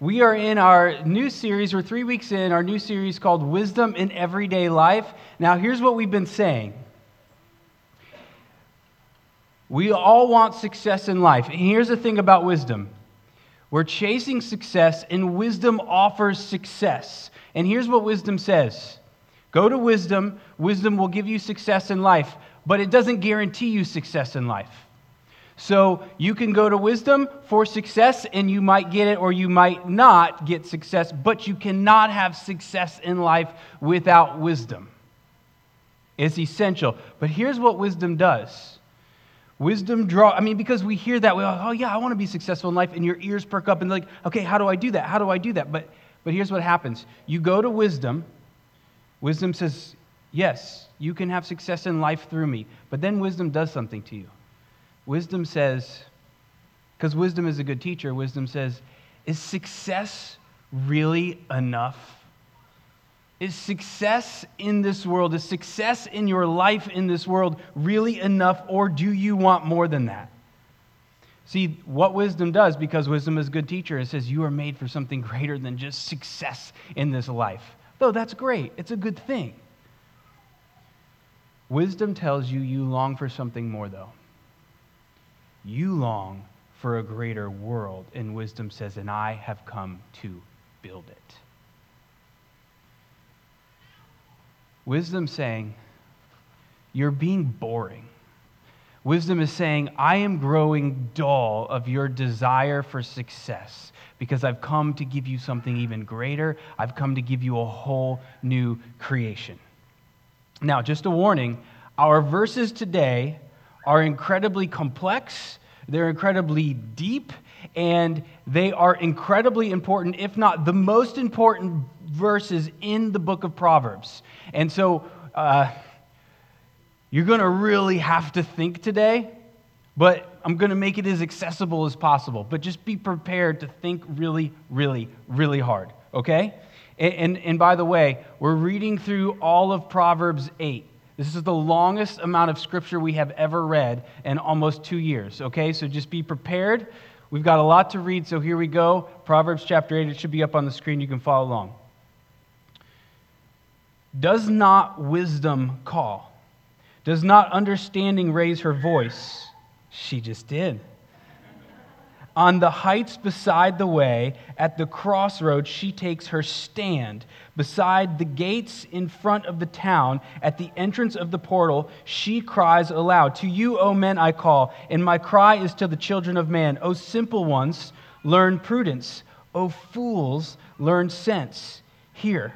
We are in our new series, we're 3 weeks in, our new series called Wisdom in Everyday Life. Now, here's what we've been saying. We all want success in life. And here's the thing about wisdom. We're chasing success, and wisdom offers success. And here's what wisdom says. Go to wisdom. Wisdom will give you success in life, but it doesn't guarantee you success in life. So you can go to wisdom for success, and you might get it or you might not get success, but you cannot have success in life without wisdom. It's essential. But here's what wisdom does. Because we hear that, we're like, oh yeah, I want to be successful in life, and your ears perk up, and like, okay, how do I do that? How do I do that? But here's what happens. You go to wisdom. Wisdom says, yes, you can have success in life through me. But then wisdom does something to you. Wisdom says, because wisdom is a good teacher, wisdom says, is success really enough? Is success in this world, is success in your life in this world really enough, or do you want more than that? See, what wisdom does, because wisdom is a good teacher, it says you are made for something greater than just success in this life. Though that's great, it's a good thing. Wisdom tells you you long for something more, though. You long for a greater world, and wisdom says, and I have come to build it. Wisdom saying, you're being boring. Wisdom is saying, I am growing dull of your desire for success because I've come to give you something even greater. I've come to give you a whole new creation. Now, just a warning, our verses today are incredibly complex, they're incredibly deep, and they are incredibly important, if not the most important verses in the book of Proverbs. And so you're going to really have to think today, but I'm going to make it as accessible as possible. But just be prepared to think really, really, really hard, okay? And by the way, we're reading through all of Proverbs 8. This is the longest amount of scripture we have ever read in almost 2 years, okay? So just be prepared. We've got a lot to read, so here we go. Proverbs chapter 8, it should be up on the screen. You can follow along. Does not wisdom call? Does not understanding raise her voice? She just did. On the heights beside the way, at the crossroads, she takes her stand. Beside the gates in front of the town, at the entrance of the portal, she cries aloud. To you, O men, I call, and my cry is to the children of man. O simple ones, learn prudence. O fools, learn sense. Hear,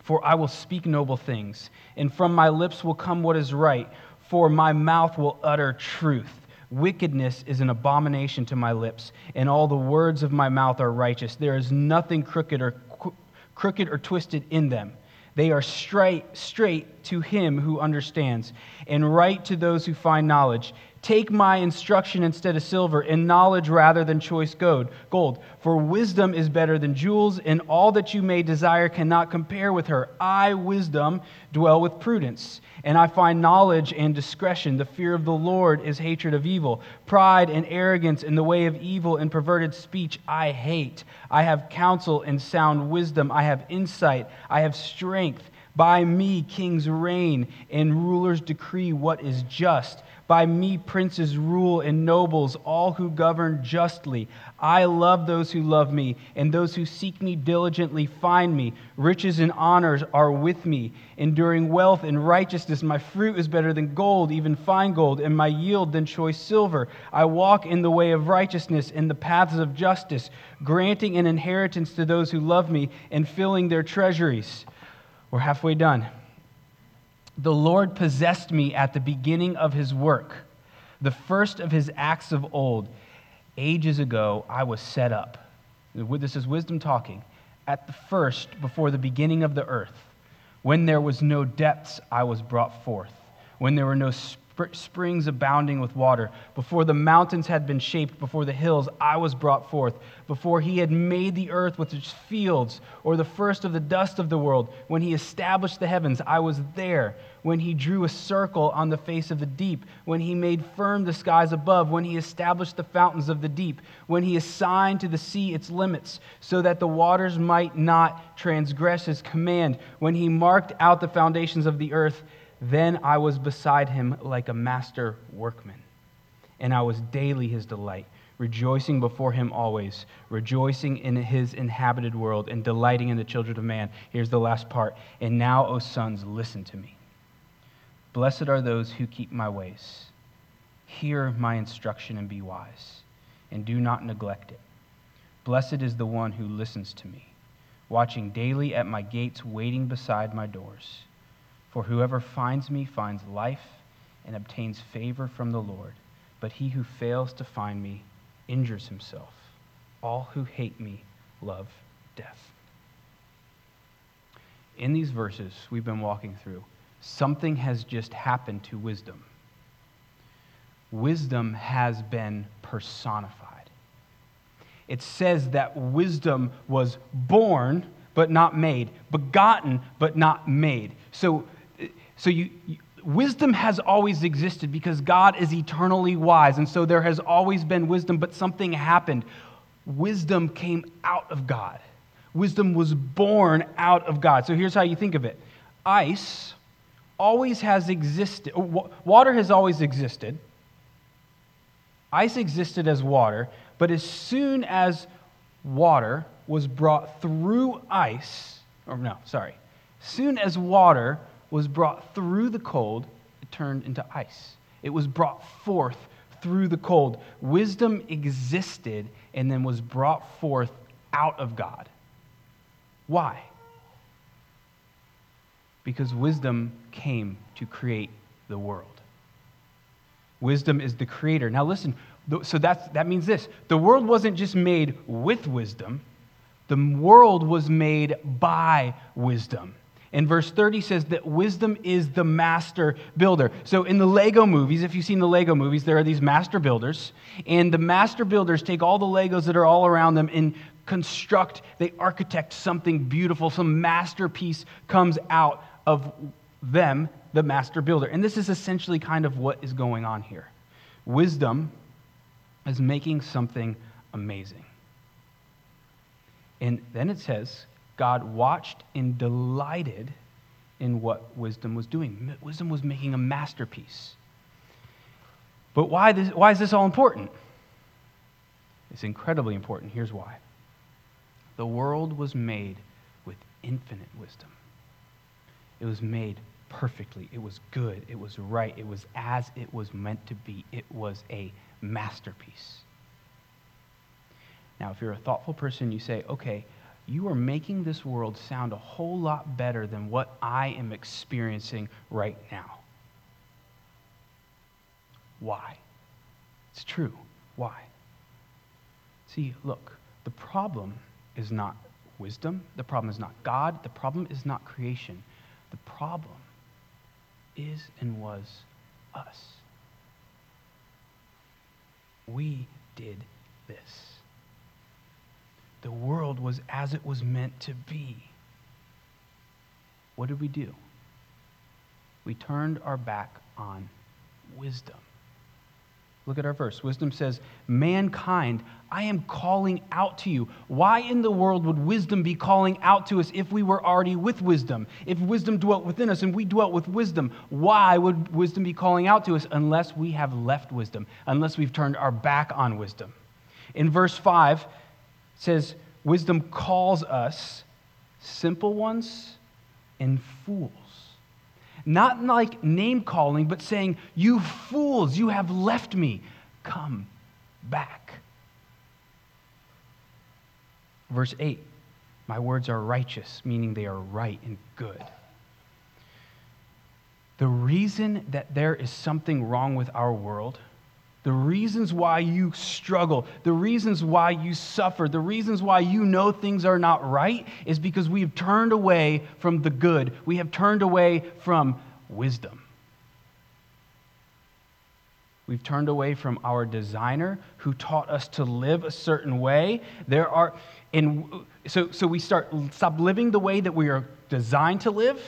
for I will speak noble things, and from my lips will come what is right, for my mouth will utter truth. Wickedness is an abomination to my lips, and all the words of my mouth are righteous. There is nothing crooked or twisted in them. They are straight to him who understands, and right to those who find knowledge. Take my instruction instead of silver, and knowledge rather than choice gold. For wisdom is better than jewels, and all that you may desire cannot compare with her. I, wisdom, dwell with prudence, and I find knowledge and discretion. The fear of the Lord is hatred of evil. Pride and arrogance in the way of evil and perverted speech I hate. I have counsel and sound wisdom. I have insight. I have strength. By me kings reign, and rulers decree what is just. By me princes rule, and nobles, all who govern justly. I love those who love me, and those who seek me diligently find me. Riches and honors are with me, enduring wealth and righteousness. My fruit is better than gold, even fine gold, and my yield than choice silver. I walk in the way of righteousness, in the paths of justice, granting an inheritance to those who love me, and filling their treasuries. We're halfway done. The Lord possessed me at the beginning of his work, the first of his acts of old. Ages ago, I was set up. This is wisdom talking. At the first, before the beginning of the earth, when there was no depths, I was brought forth. When there were no springs abounding with water. Before the mountains had been shaped, before the hills, I was brought forth. Before he had made the earth with its fields, or the first of the dust of the world, when he established the heavens, I was there. When he drew a circle on the face of the deep, when he made firm the skies above, when he established the fountains of the deep, when he assigned to the sea its limits, so that the waters might not transgress his command, when he marked out the foundations of the earth, then I was beside him like a master workman, and I was daily his delight, rejoicing before him always, rejoicing in his inhabited world, and delighting in the children of man. Here's the last part. And now, O sons, listen to me. Blessed are those who keep my ways. Hear my instruction and be wise, and do not neglect it. Blessed is the one who listens to me, watching daily at my gates, waiting beside my doors. For whoever finds me finds life and obtains favor from the Lord. But he who fails to find me injures himself. All who hate me love death. In these verses we've been walking through, something has just happened to wisdom. Wisdom has been personified. It says that wisdom was born but not made, begotten but not made. So wisdom has always existed because God is eternally wise, and so there has always been wisdom, but something happened. Wisdom came out of God. Wisdom was born out of God. So here's how you think of it. Ice always has existed. Water has always existed. Ice existed as water, but as soon as water was brought through ice, soon as water was brought through the cold, it turned into ice. It was brought forth through the cold. Wisdom existed and then was brought forth out of God. Why? Because wisdom came to create the world. Wisdom is the creator. Now listen, so that means this. The world wasn't just made with wisdom. The world was made by wisdom. And verse 30 says that wisdom is the master builder. So in the Lego movies, if you've seen the Lego movies, there are these master builders. And the master builders take all the Legos that are all around them and architect something beautiful. Some masterpiece comes out of them, the master builder. And this is essentially kind of what is going on here. Wisdom is making something amazing. And then it says, God watched and delighted in what wisdom was doing. Wisdom was making a masterpiece. But why is this all important? It's incredibly important. Here's why. The world was made with infinite wisdom. It was made perfectly. It was good. It was right. It was as it was meant to be. It was a masterpiece. Now, if you're a thoughtful person, you say, okay, you are making this world sound a whole lot better than what I am experiencing right now. Why? It's true. Why? See, look, the problem is not wisdom. The problem is not God. The problem is not creation. The problem is and was us. We did this. The world was as it was meant to be. What did we do? We turned our back on wisdom. Look at our verse. Wisdom says, mankind, I am calling out to you. Why in the world would wisdom be calling out to us if we were already with wisdom? If wisdom dwelt within us and we dwelt with wisdom, why would wisdom be calling out to us unless we have left wisdom, unless we've turned our back on wisdom? In verse 5, it says, wisdom calls us simple ones and fools. Not like name calling, but saying, you fools, you have left me. Come back. Verse 8, my words are righteous, meaning they are right and good. The reason that there is something wrong with our world, the reasons why you struggle, the reasons why you suffer, the reasons why you know things are not right is because we've turned away from the good. We have turned away from wisdom. We've turned away from our designer who taught us to live a certain way. So we stop living the way that we are designed to live,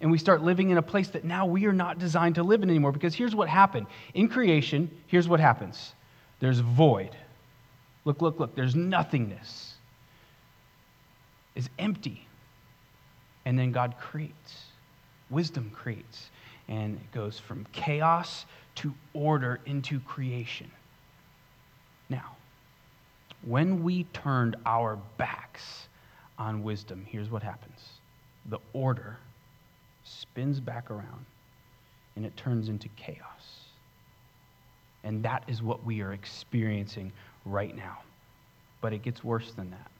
and we start living in a place that now we are not designed to live in anymore. Because here's what happened. In creation, here's what happens. There's void. Look. There's nothingness. It's empty. And then God creates. Wisdom creates. And it goes from chaos to order into creation. Now, when we turned our backs on wisdom, here's what happens. The order spins back around, and it turns into chaos. And that is what we are experiencing right now. But it gets worse than that.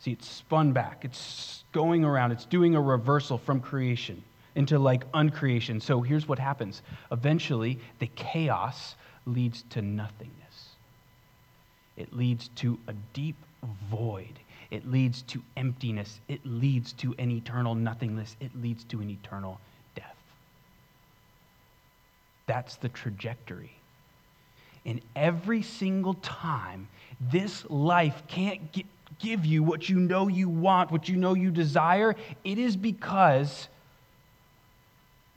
See, it's spun back. It's going around. It's doing a reversal from creation into like uncreation. So here's what happens. Eventually, the chaos leads to nothingness. It leads to a deep void. It leads to emptiness. It leads to an eternal nothingness. It leads to an eternal death. That's the trajectory. And every single time, this life can't give you what you know you want, what you know you desire, it is because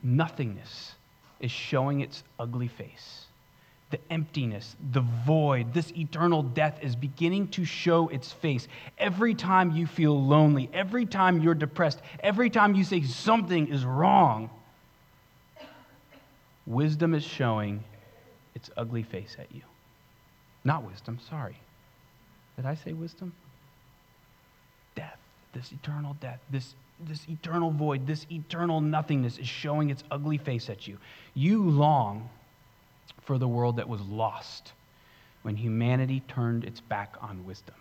nothingness is showing its ugly face. The emptiness, the void, this eternal death is beginning to show its face. Every time you feel lonely, every time you're depressed, every time you say something is wrong, wisdom is showing its ugly face at you. Not wisdom, sorry. Did I say wisdom? Death, this eternal death, this eternal void, this eternal nothingness is showing its ugly face at you. You long for the world that was lost when humanity turned its back on wisdom.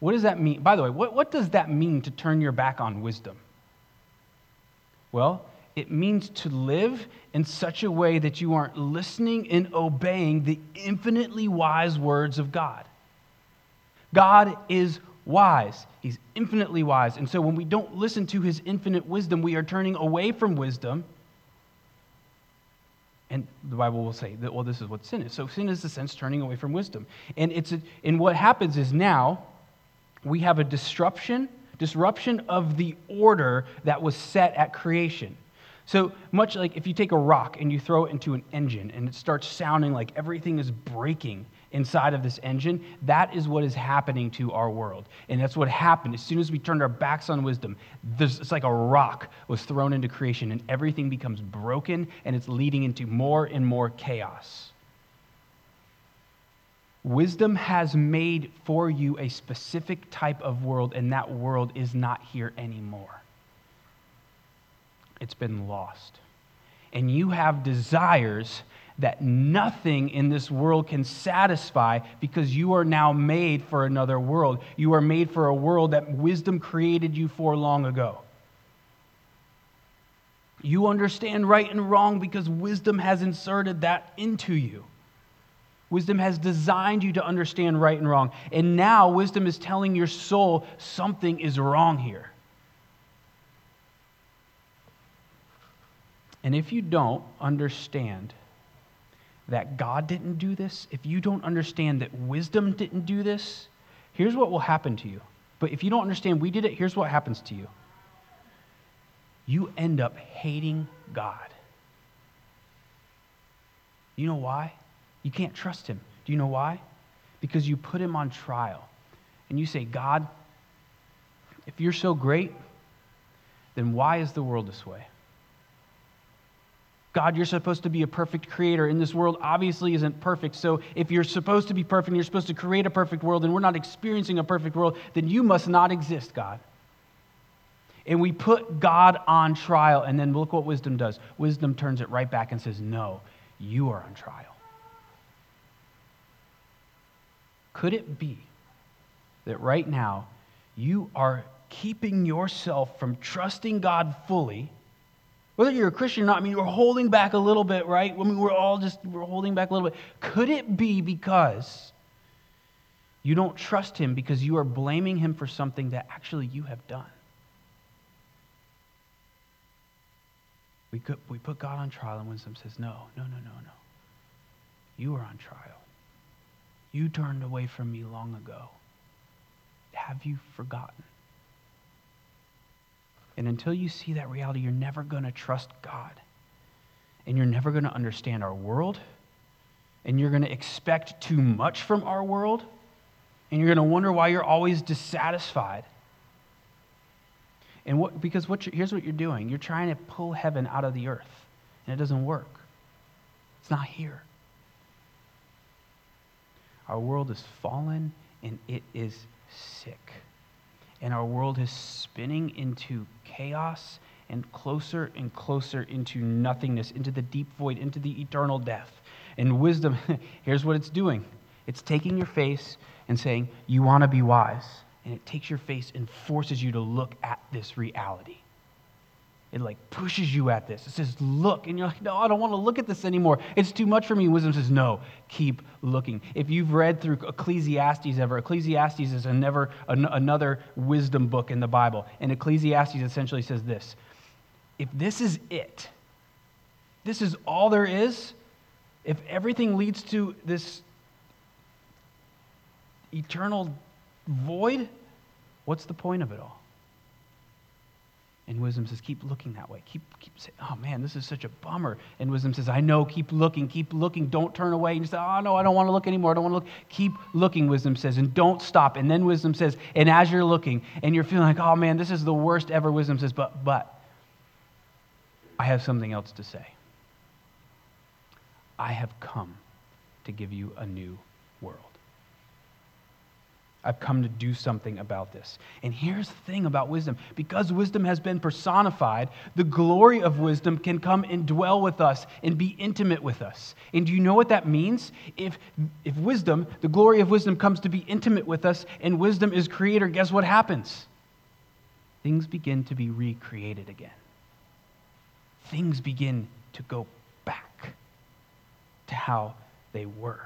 What does that mean? By the way, what does that mean to turn your back on wisdom? Well, it means to live in such a way that you aren't listening and obeying the infinitely wise words of God. God is wise. He's infinitely wise. And so when we don't listen to his infinite wisdom, we are turning away from wisdom. And the Bible will say that, well, this is what sin is. So sin is the sense turning away from wisdom. And and what happens is now we have a disruption of the order that was set at creation. So much like if you take a rock and you throw it into an engine and it starts sounding like everything is breaking inside of this engine, that is what is happening to our world. And that's what happened. As soon as we turned our backs on wisdom, it's like a rock was thrown into creation and everything becomes broken and it's leading into more and more chaos. Wisdom has made for you a specific type of world, and that world is not here anymore. It's been lost. And you have desires that nothing in this world can satisfy because you are now made for another world. You are made for a world that wisdom created you for long ago. You understand right and wrong because wisdom has inserted that into you. Wisdom has designed you to understand right and wrong. And now wisdom is telling your soul something is wrong here. And if you don't understand that God didn't do this, if you don't understand that wisdom didn't do this, here's what will happen to you. But if you don't understand we did it, here's what happens to you. You end up hating God. You know why? You can't trust him. Do you know why? Because you put him on trial. And you say, God, if you're so great, then why is the world this way? God, you're supposed to be a perfect creator, and this world obviously isn't perfect. So if you're supposed to be perfect, and you're supposed to create a perfect world, and we're not experiencing a perfect world, then you must not exist, God. And we put God on trial, and then look what wisdom does. Wisdom turns it right back and says, no, you are on trial. Could it be that right now you are keeping yourself from trusting God fully? Whether you're a Christian or not, I mean, you're holding back a little bit, right? I mean, we're holding back a little bit. Could it be because you don't trust him because you are blaming him for something that actually you have done? We put God on trial, and wisdom says, no. You are on trial. You turned away from me long ago. Have you forgotten? And until you see that reality, you're never going to trust God. And you're never going to understand our world. And you're going to expect too much from our world. And you're going to wonder why you're always dissatisfied. And here's what you're doing. You're trying to pull heaven out of the earth, and it doesn't work. It's not here. Our world is fallen, and it is sick. And our world is spinning into chaos and closer into nothingness, into the deep void, into the eternal death. And wisdom, here's what it's doing. It's taking your face and saying, you want to be wise. And it takes your face and forces you to look at this reality. It like pushes you at this. It says, look. And you're like, no, I don't want to look at this anymore. It's too much for me. Wisdom says, no, keep looking. If you've read through Ecclesiastes ever, Ecclesiastes is another wisdom book in the Bible. And Ecclesiastes essentially says this. If this is it, this is all there is, if everything leads to this eternal void, what's the point of it all? And wisdom says, keep looking that way. Keep saying, oh man, this is such a bummer. And wisdom says, I know, keep looking, don't turn away. And you say, oh no, I don't want to look anymore, I don't want to look. Keep looking, wisdom says, and don't stop. And then wisdom says, and as you're looking, and you're feeling like, oh man, this is the worst ever, wisdom says, but I have something else to say. I have come to give you a new world. I've come to do something about this. And here's the thing about wisdom. Because wisdom has been personified, the glory of wisdom can come and dwell with us and be intimate with us. And do you know what that means? If wisdom, the glory of wisdom comes to be intimate with us, and wisdom is creator, guess what happens? Things begin to be recreated again. Things begin to go back to how they were.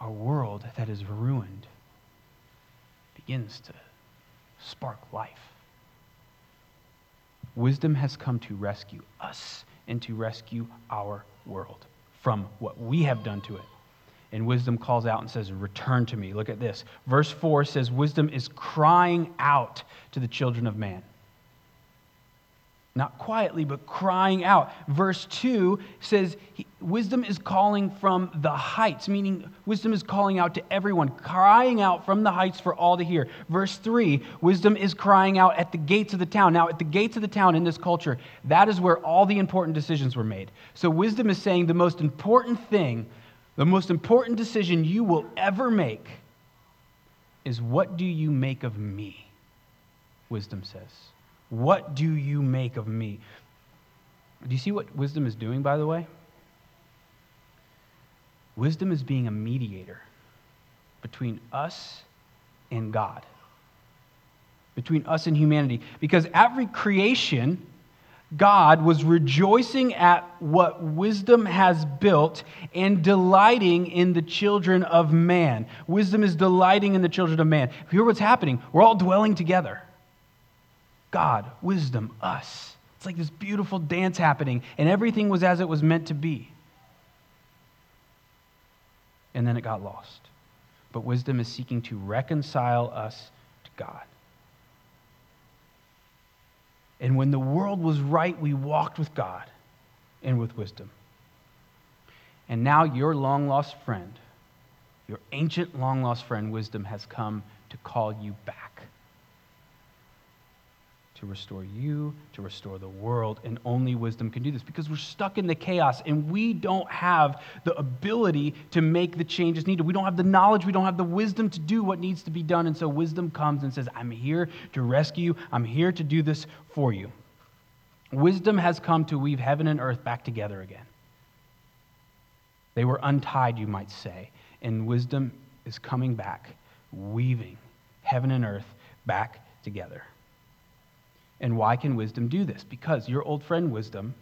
Our world that is ruined begins to spark life. Wisdom has come to rescue us and to rescue our world from what we have done to it. And wisdom calls out and says, return to me. Look at this. Verse 4 says, wisdom is crying out to the children of man. Not quietly, but crying out. Verse 2 says, wisdom is calling from the heights, meaning wisdom is calling out to everyone, crying out from the heights for all to hear. Verse 3, wisdom is crying out at the gates of the town. Now, at the gates of the town in this culture, that is where all the important decisions were made. So wisdom is saying the most important thing, the most important decision you will ever make is, what do you make of me? Wisdom says. What do you make of me? Do you see what wisdom is doing, by the way? Wisdom is being a mediator between us and God, between us and humanity. Because at recreation, God was rejoicing at what wisdom has built and delighting in the children of man. Wisdom is delighting in the children of man. Hear what's happening. We're all dwelling together. God, wisdom, us. It's like this beautiful dance happening, and everything was as it was meant to be. And then it got lost. But wisdom is seeking to reconcile us to God. And when the world was right, we walked with God and with wisdom. And now your long-lost friend, your ancient long-lost friend, wisdom, has come to call you back. To restore you, to restore the world, and only wisdom can do this, because we're stuck in the chaos and we don't have the ability to make the changes needed. We don't have the knowledge, we don't have the wisdom to do what needs to be done, and so wisdom comes and says, I'm here to rescue you, I'm here to do this for you. Wisdom has come to weave heaven and earth back together again. They were untied, you might say, and wisdom is coming back, weaving heaven and earth back together. And why can wisdom do this? Because your old friend wisdom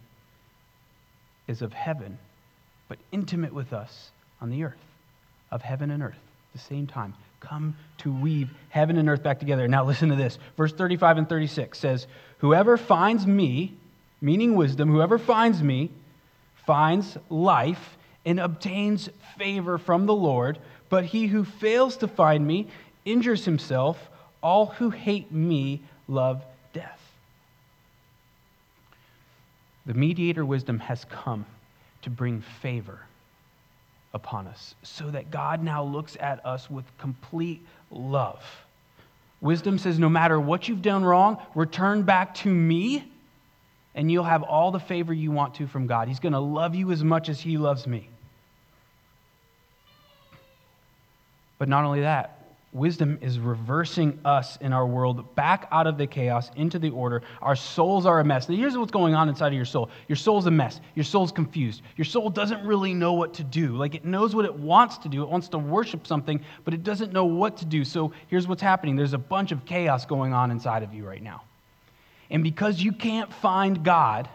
is of heaven, but intimate with us on the earth, of heaven and earth at the same time. Come to weave heaven and earth back together. Now listen to this. Verse 35 and 36 says, whoever finds me meaning wisdom, whoever finds me finds life and obtains favor from the Lord. But he who fails to find me injures himself. All who hate me love death. The mediator wisdom has come to bring favor upon us so that God now looks at us with complete love. Wisdom says, no matter what you've done wrong, return back to me and you'll have all the favor you want to from God. He's going to love you as much as he loves me. But not only that, wisdom is reversing us in our world back out of the chaos into the order. Our souls are a mess. Now, here's what's going on inside of your soul. Your soul's a mess. Your soul's confused. Your soul doesn't really know what to do. Like, it knows what it wants to do. It wants to worship something, but it doesn't know what to do. So here's what's happening. There's a bunch of chaos going on inside of you right now. And because you can't find God,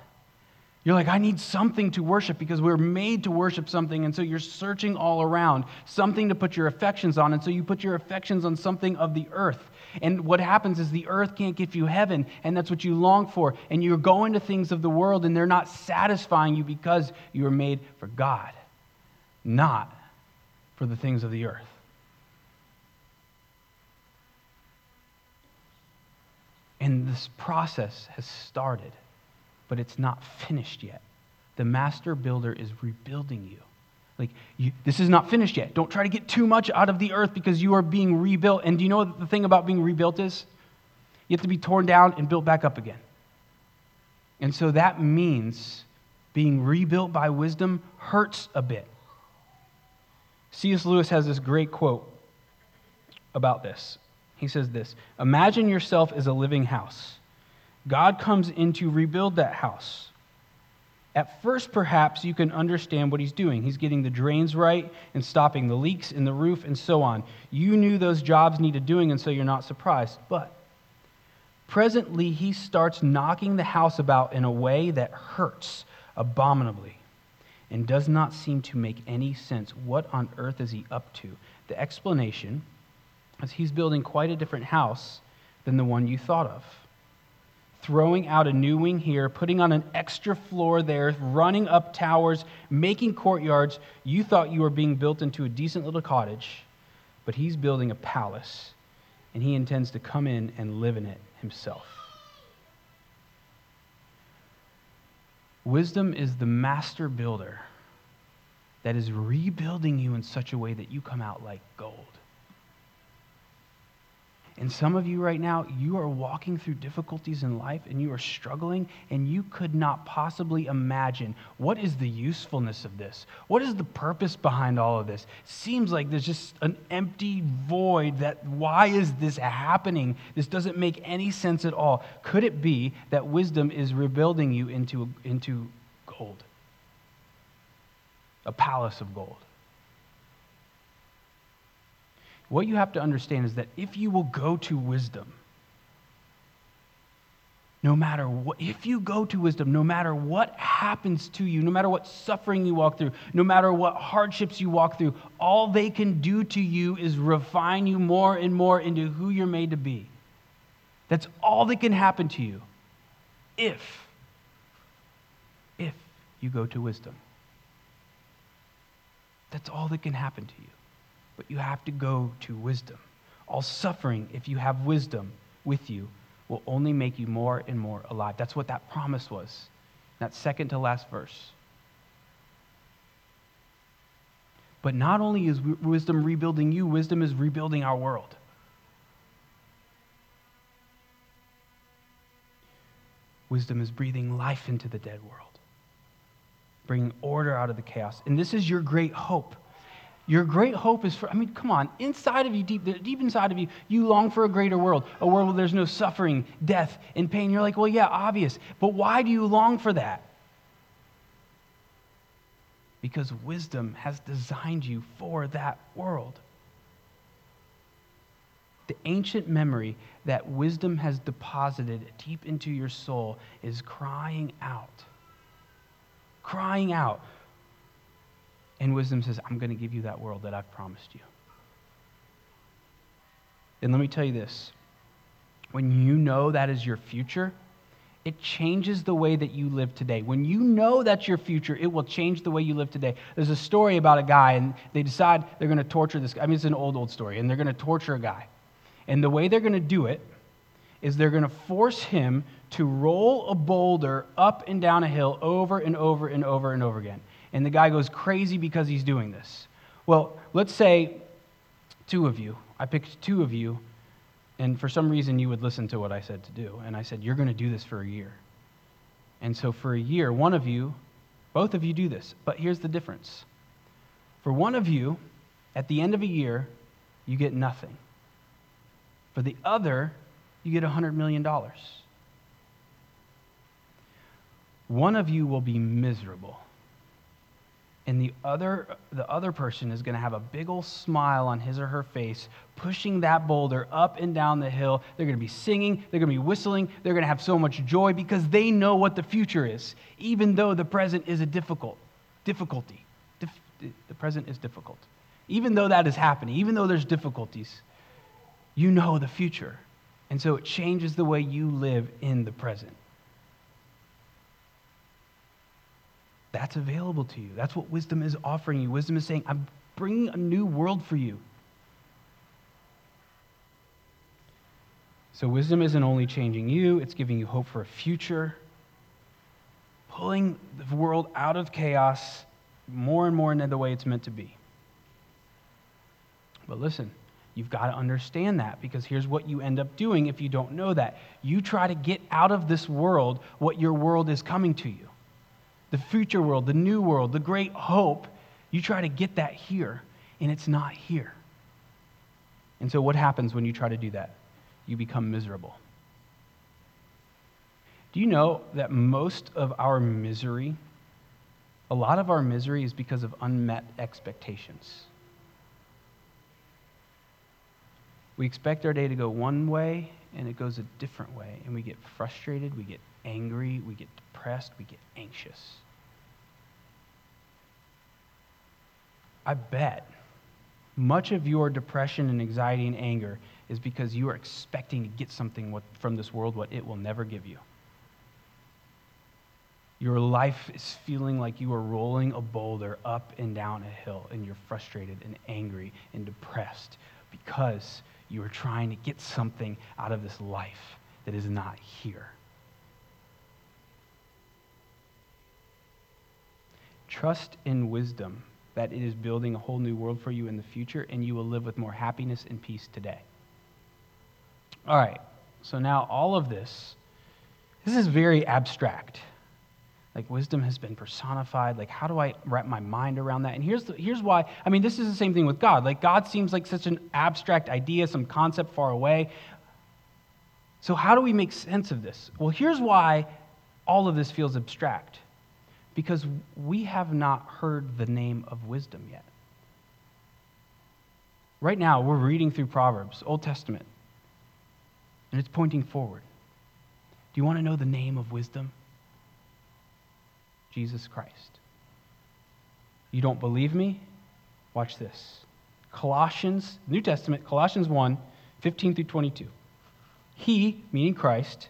you're like, I need something to worship because we're made to worship something. And so you're searching all around, something to put your affections on. And so you put your affections on something of the earth. And what happens is the earth can't give you heaven, and that's what you long for. And you're going to things of the world, and they're not satisfying you because you were made for God, not for the things of the earth. And this process has started, but it's not finished yet. The master builder is rebuilding you. This is not finished yet. Don't try to get too much out of the earth because you are being rebuilt. And do you know what the thing about being rebuilt is? You have to be torn down and built back up again. And so that means being rebuilt by wisdom hurts a bit. C.S. Lewis has this great quote about this. He says this, imagine yourself as a living house. God comes in to rebuild that house. At first, perhaps, you can understand what he's doing. He's getting the drains right and stopping the leaks in the roof and so on. You knew those jobs needed doing, and so you're not surprised. But presently, he starts knocking the house about in a way that hurts abominably and does not seem to make any sense. What on earth is he up to? The explanation is he's building quite a different house than the one you thought of. Throwing out a new wing here, putting on an extra floor there, running up towers, making courtyards. You thought you were being built into a decent little cottage, but he's building a palace, and he intends to come in and live in it himself. Wisdom is the master builder that is rebuilding you in such a way that you come out like gold. And some of you right now, you are walking through difficulties in life and you are struggling and you could not possibly imagine what is the usefulness of this? What is the purpose behind all of this? It seems like there's just an empty void that why is this happening? This doesn't make any sense at all. Could it be that wisdom is rebuilding you into gold? A palace of gold. What you have to understand is that if you will go to wisdom, no matter what happens to you, no matter what suffering you walk through, no matter what hardships you walk through, all they can do to you is refine you more and more into who you're made to be. That's all that can happen to you if you go to wisdom. That's all that can happen to you. But you have to go to wisdom. All suffering, if you have wisdom with you, will only make you more and more alive. That's what that promise was, that second to last verse. But not only is wisdom rebuilding you, wisdom is rebuilding our world. Wisdom is breathing life into the dead world, bringing order out of the chaos. And this is your great hope. Your great hope is inside of you, deep inside of you, you long for a greater world, a world where there's no suffering, death, and pain. You're like, well, yeah, obvious, but why do you long for that? Because wisdom has designed you for that world. The ancient memory that wisdom has deposited deep into your soul is crying out. And wisdom says, I'm going to give you that world that I've promised you. And let me tell you this. When you know that is your future, it changes the way that you live today. When you know that's your future, it will change the way you live today. There's a story about a guy, and they decide they're going to torture this guy. I mean, it's an old story, and they're going to torture a guy. And the way they're going to do it is they're going to force him to roll a boulder up and down a hill over and over and over and over again. And the guy goes crazy because he's doing this. Well, let's say two of you. I picked two of you, and for some reason you would listen to what I said to do. And I said, you're going to do this for a year. And so for a year, one of you, both of you do this. But here's the difference. For one of you, at the end of a year, you get nothing. For the other, you get $100 million. One of you will be miserable. And the other person is going to have a big old smile on his or her face, pushing that boulder up and down the hill. They're going to be singing. They're going to be whistling. They're going to have so much joy because they know what the future is, even though the present is a difficulty. The present is difficult. Even though that is happening, even though there's difficulties, you know the future. And so it changes the way you live in the present. That's available to you. That's what wisdom is offering you. Wisdom is saying, I'm bringing a new world for you. So wisdom isn't only changing you, it's giving you hope for a future, pulling the world out of chaos more and more into the way it's meant to be. But listen, you've got to understand that, because here's what you end up doing if you don't know that. You try to get out of this world what your world is coming to you. The future world, the new world, the great hope, you try to get that here, and it's not here. And so what happens when you try to do that? You become miserable. Do you know that most of our misery, a lot of our misery is because of unmet expectations? We expect our day to go one way, and it goes a different way, and we get frustrated, we get angry, we get depressed, we get anxious. I bet much of your depression and anxiety and anger is because you are expecting to get something from this world what it will never give you. Your life is feeling like you are rolling a boulder up and down a hill, and you're frustrated and angry and depressed because you are trying to get something out of this life that is not here. Trust in wisdom that it is building a whole new world for you in the future, and you will live with more happiness and peace today. All right, so now all of this is very abstract. Like, wisdom has been personified. Like, how do I wrap my mind around that? And here's why. I mean, this is the same thing with God. Like, God seems like such an abstract idea, some concept far away. So how do we make sense of this? Well, here's why all of this feels abstract. Because we have not heard the name of wisdom yet. Right now, we're reading through Proverbs, Old Testament, and it's pointing forward. Do you want to know the name of wisdom? Jesus Christ. You don't believe me? Watch this. Colossians, New Testament, Colossians 1, 15 through 22. He, meaning Christ,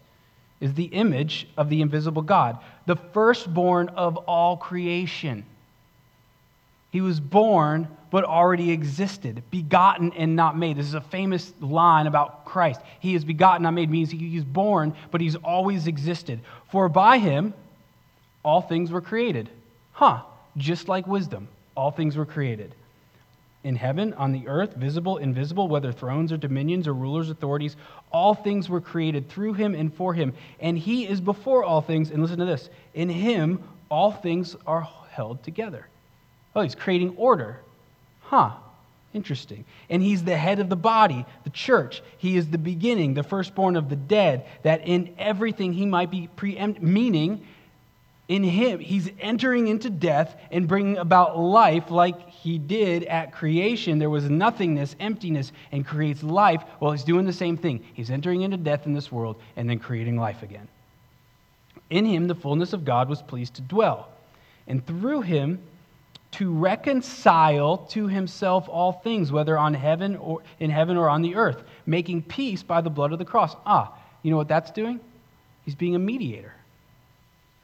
is the image of the invisible God, the firstborn of all creation. He was born, but already existed, begotten and not made. This is a famous line about Christ. He is begotten, not made, means he's born, but he's always existed. For by him, all things were created. Just like wisdom, all things were created. In heaven, on the earth, visible, invisible, whether thrones or dominions or rulers, authorities, all things were created through him and for him. And he is before all things, and listen to this, in him all things are held together. Oh, he's creating order. Interesting. And he's the head of the body, the church. He is the beginning, the firstborn of the dead, that in everything he might be preeminent, meaning in him, he's entering into death and bringing about life like he did at creation. There was nothingness, emptiness, and creates life. Well, he's doing the same thing. He's entering into death in this world and then creating life again. In him, the fullness of God was pleased to dwell, and through him to reconcile to himself all things, whether in heaven or on the earth, making peace by the blood of the cross. You know what that's doing? He's being a mediator.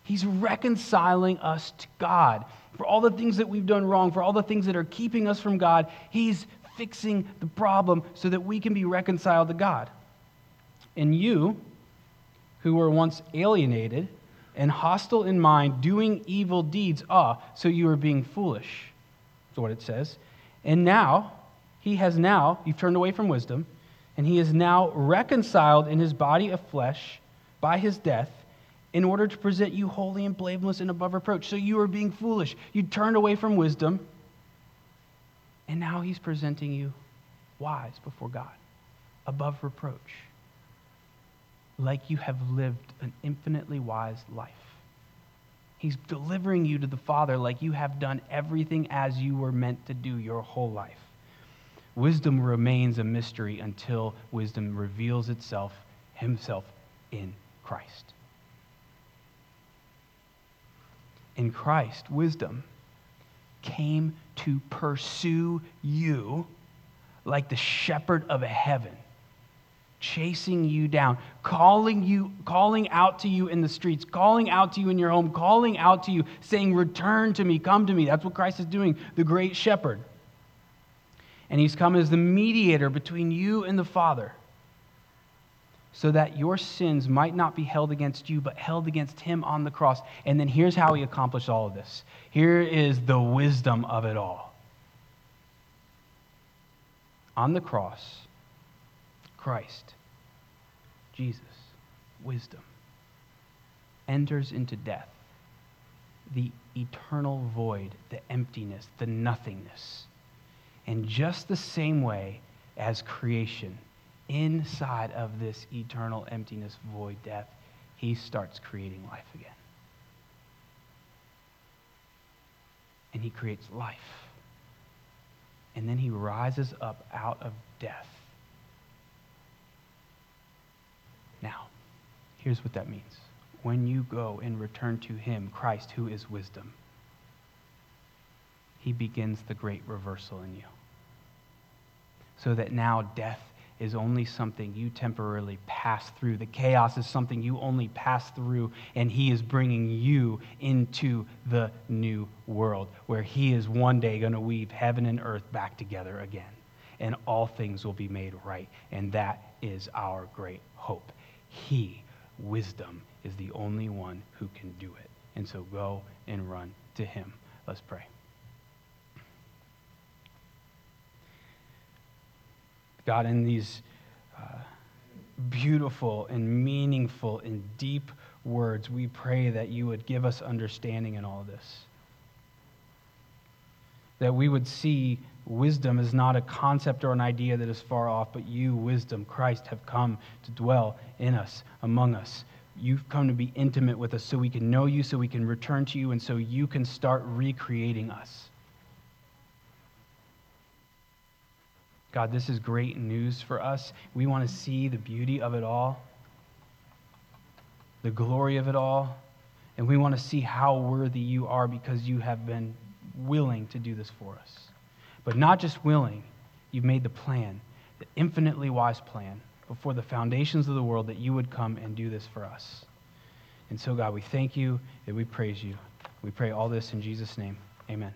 He's reconciling us to God. For all the things that we've done wrong, for all the things that are keeping us from God, he's fixing the problem so that we can be reconciled to God. And you, who were once alienated and hostile in mind, doing evil deeds, so you were being foolish. That's what it says. And now, you've turned away from wisdom, and he is now reconciled in his body of flesh by his death, in order to present you holy and blameless and above reproach. So you were being foolish. You turned away from wisdom, and now he's presenting you wise before God, above reproach, like you have lived an infinitely wise life. He's delivering you to the Father like you have done everything as you were meant to do your whole life. Wisdom remains a mystery until wisdom reveals himself in Christ. In Christ, wisdom came to pursue you like the shepherd of heaven, chasing you down, calling out to you in the streets, calling out to you in your home, calling out to you, saying, "Return to me, come to me." That's what Christ is doing, the great shepherd. And he's come as the mediator between you and the Father, so that your sins might not be held against you, but held against him on the cross. And then here's how he accomplished all of this. Here is the wisdom of it all. On the cross, Christ, Jesus, wisdom, enters into death, the eternal void, the emptiness, the nothingness. And just the same way as creation, inside of this eternal emptiness, void, death, he starts creating life again. And he creates life. And then he rises up out of death. Now, here's what that means. When you go and return to him, Christ, who is wisdom, he begins the great reversal in you. So that now death is only something you temporarily pass through. The chaos is something you only pass through, and he is bringing you into the new world where he is one day going to weave heaven and earth back together again, and all things will be made right, and that is our great hope. He, wisdom, is the only one who can do it, and so go and run to him. Let's pray. God, in these beautiful and meaningful and deep words, we pray that you would give us understanding in all of this. That we would see wisdom as not a concept or an idea that is far off, but you, wisdom, Christ, have come to dwell in us, among us. You've come to be intimate with us so we can know you, so we can return to you, and so you can start recreating us. God, this is great news for us. We want to see the beauty of it all, the glory of it all, and we want to see how worthy you are because you have been willing to do this for us. But not just willing, you've made the plan, the infinitely wise plan, before the foundations of the world that you would come and do this for us. And so, God, we thank you and we praise you. We pray all this in Jesus' name. Amen.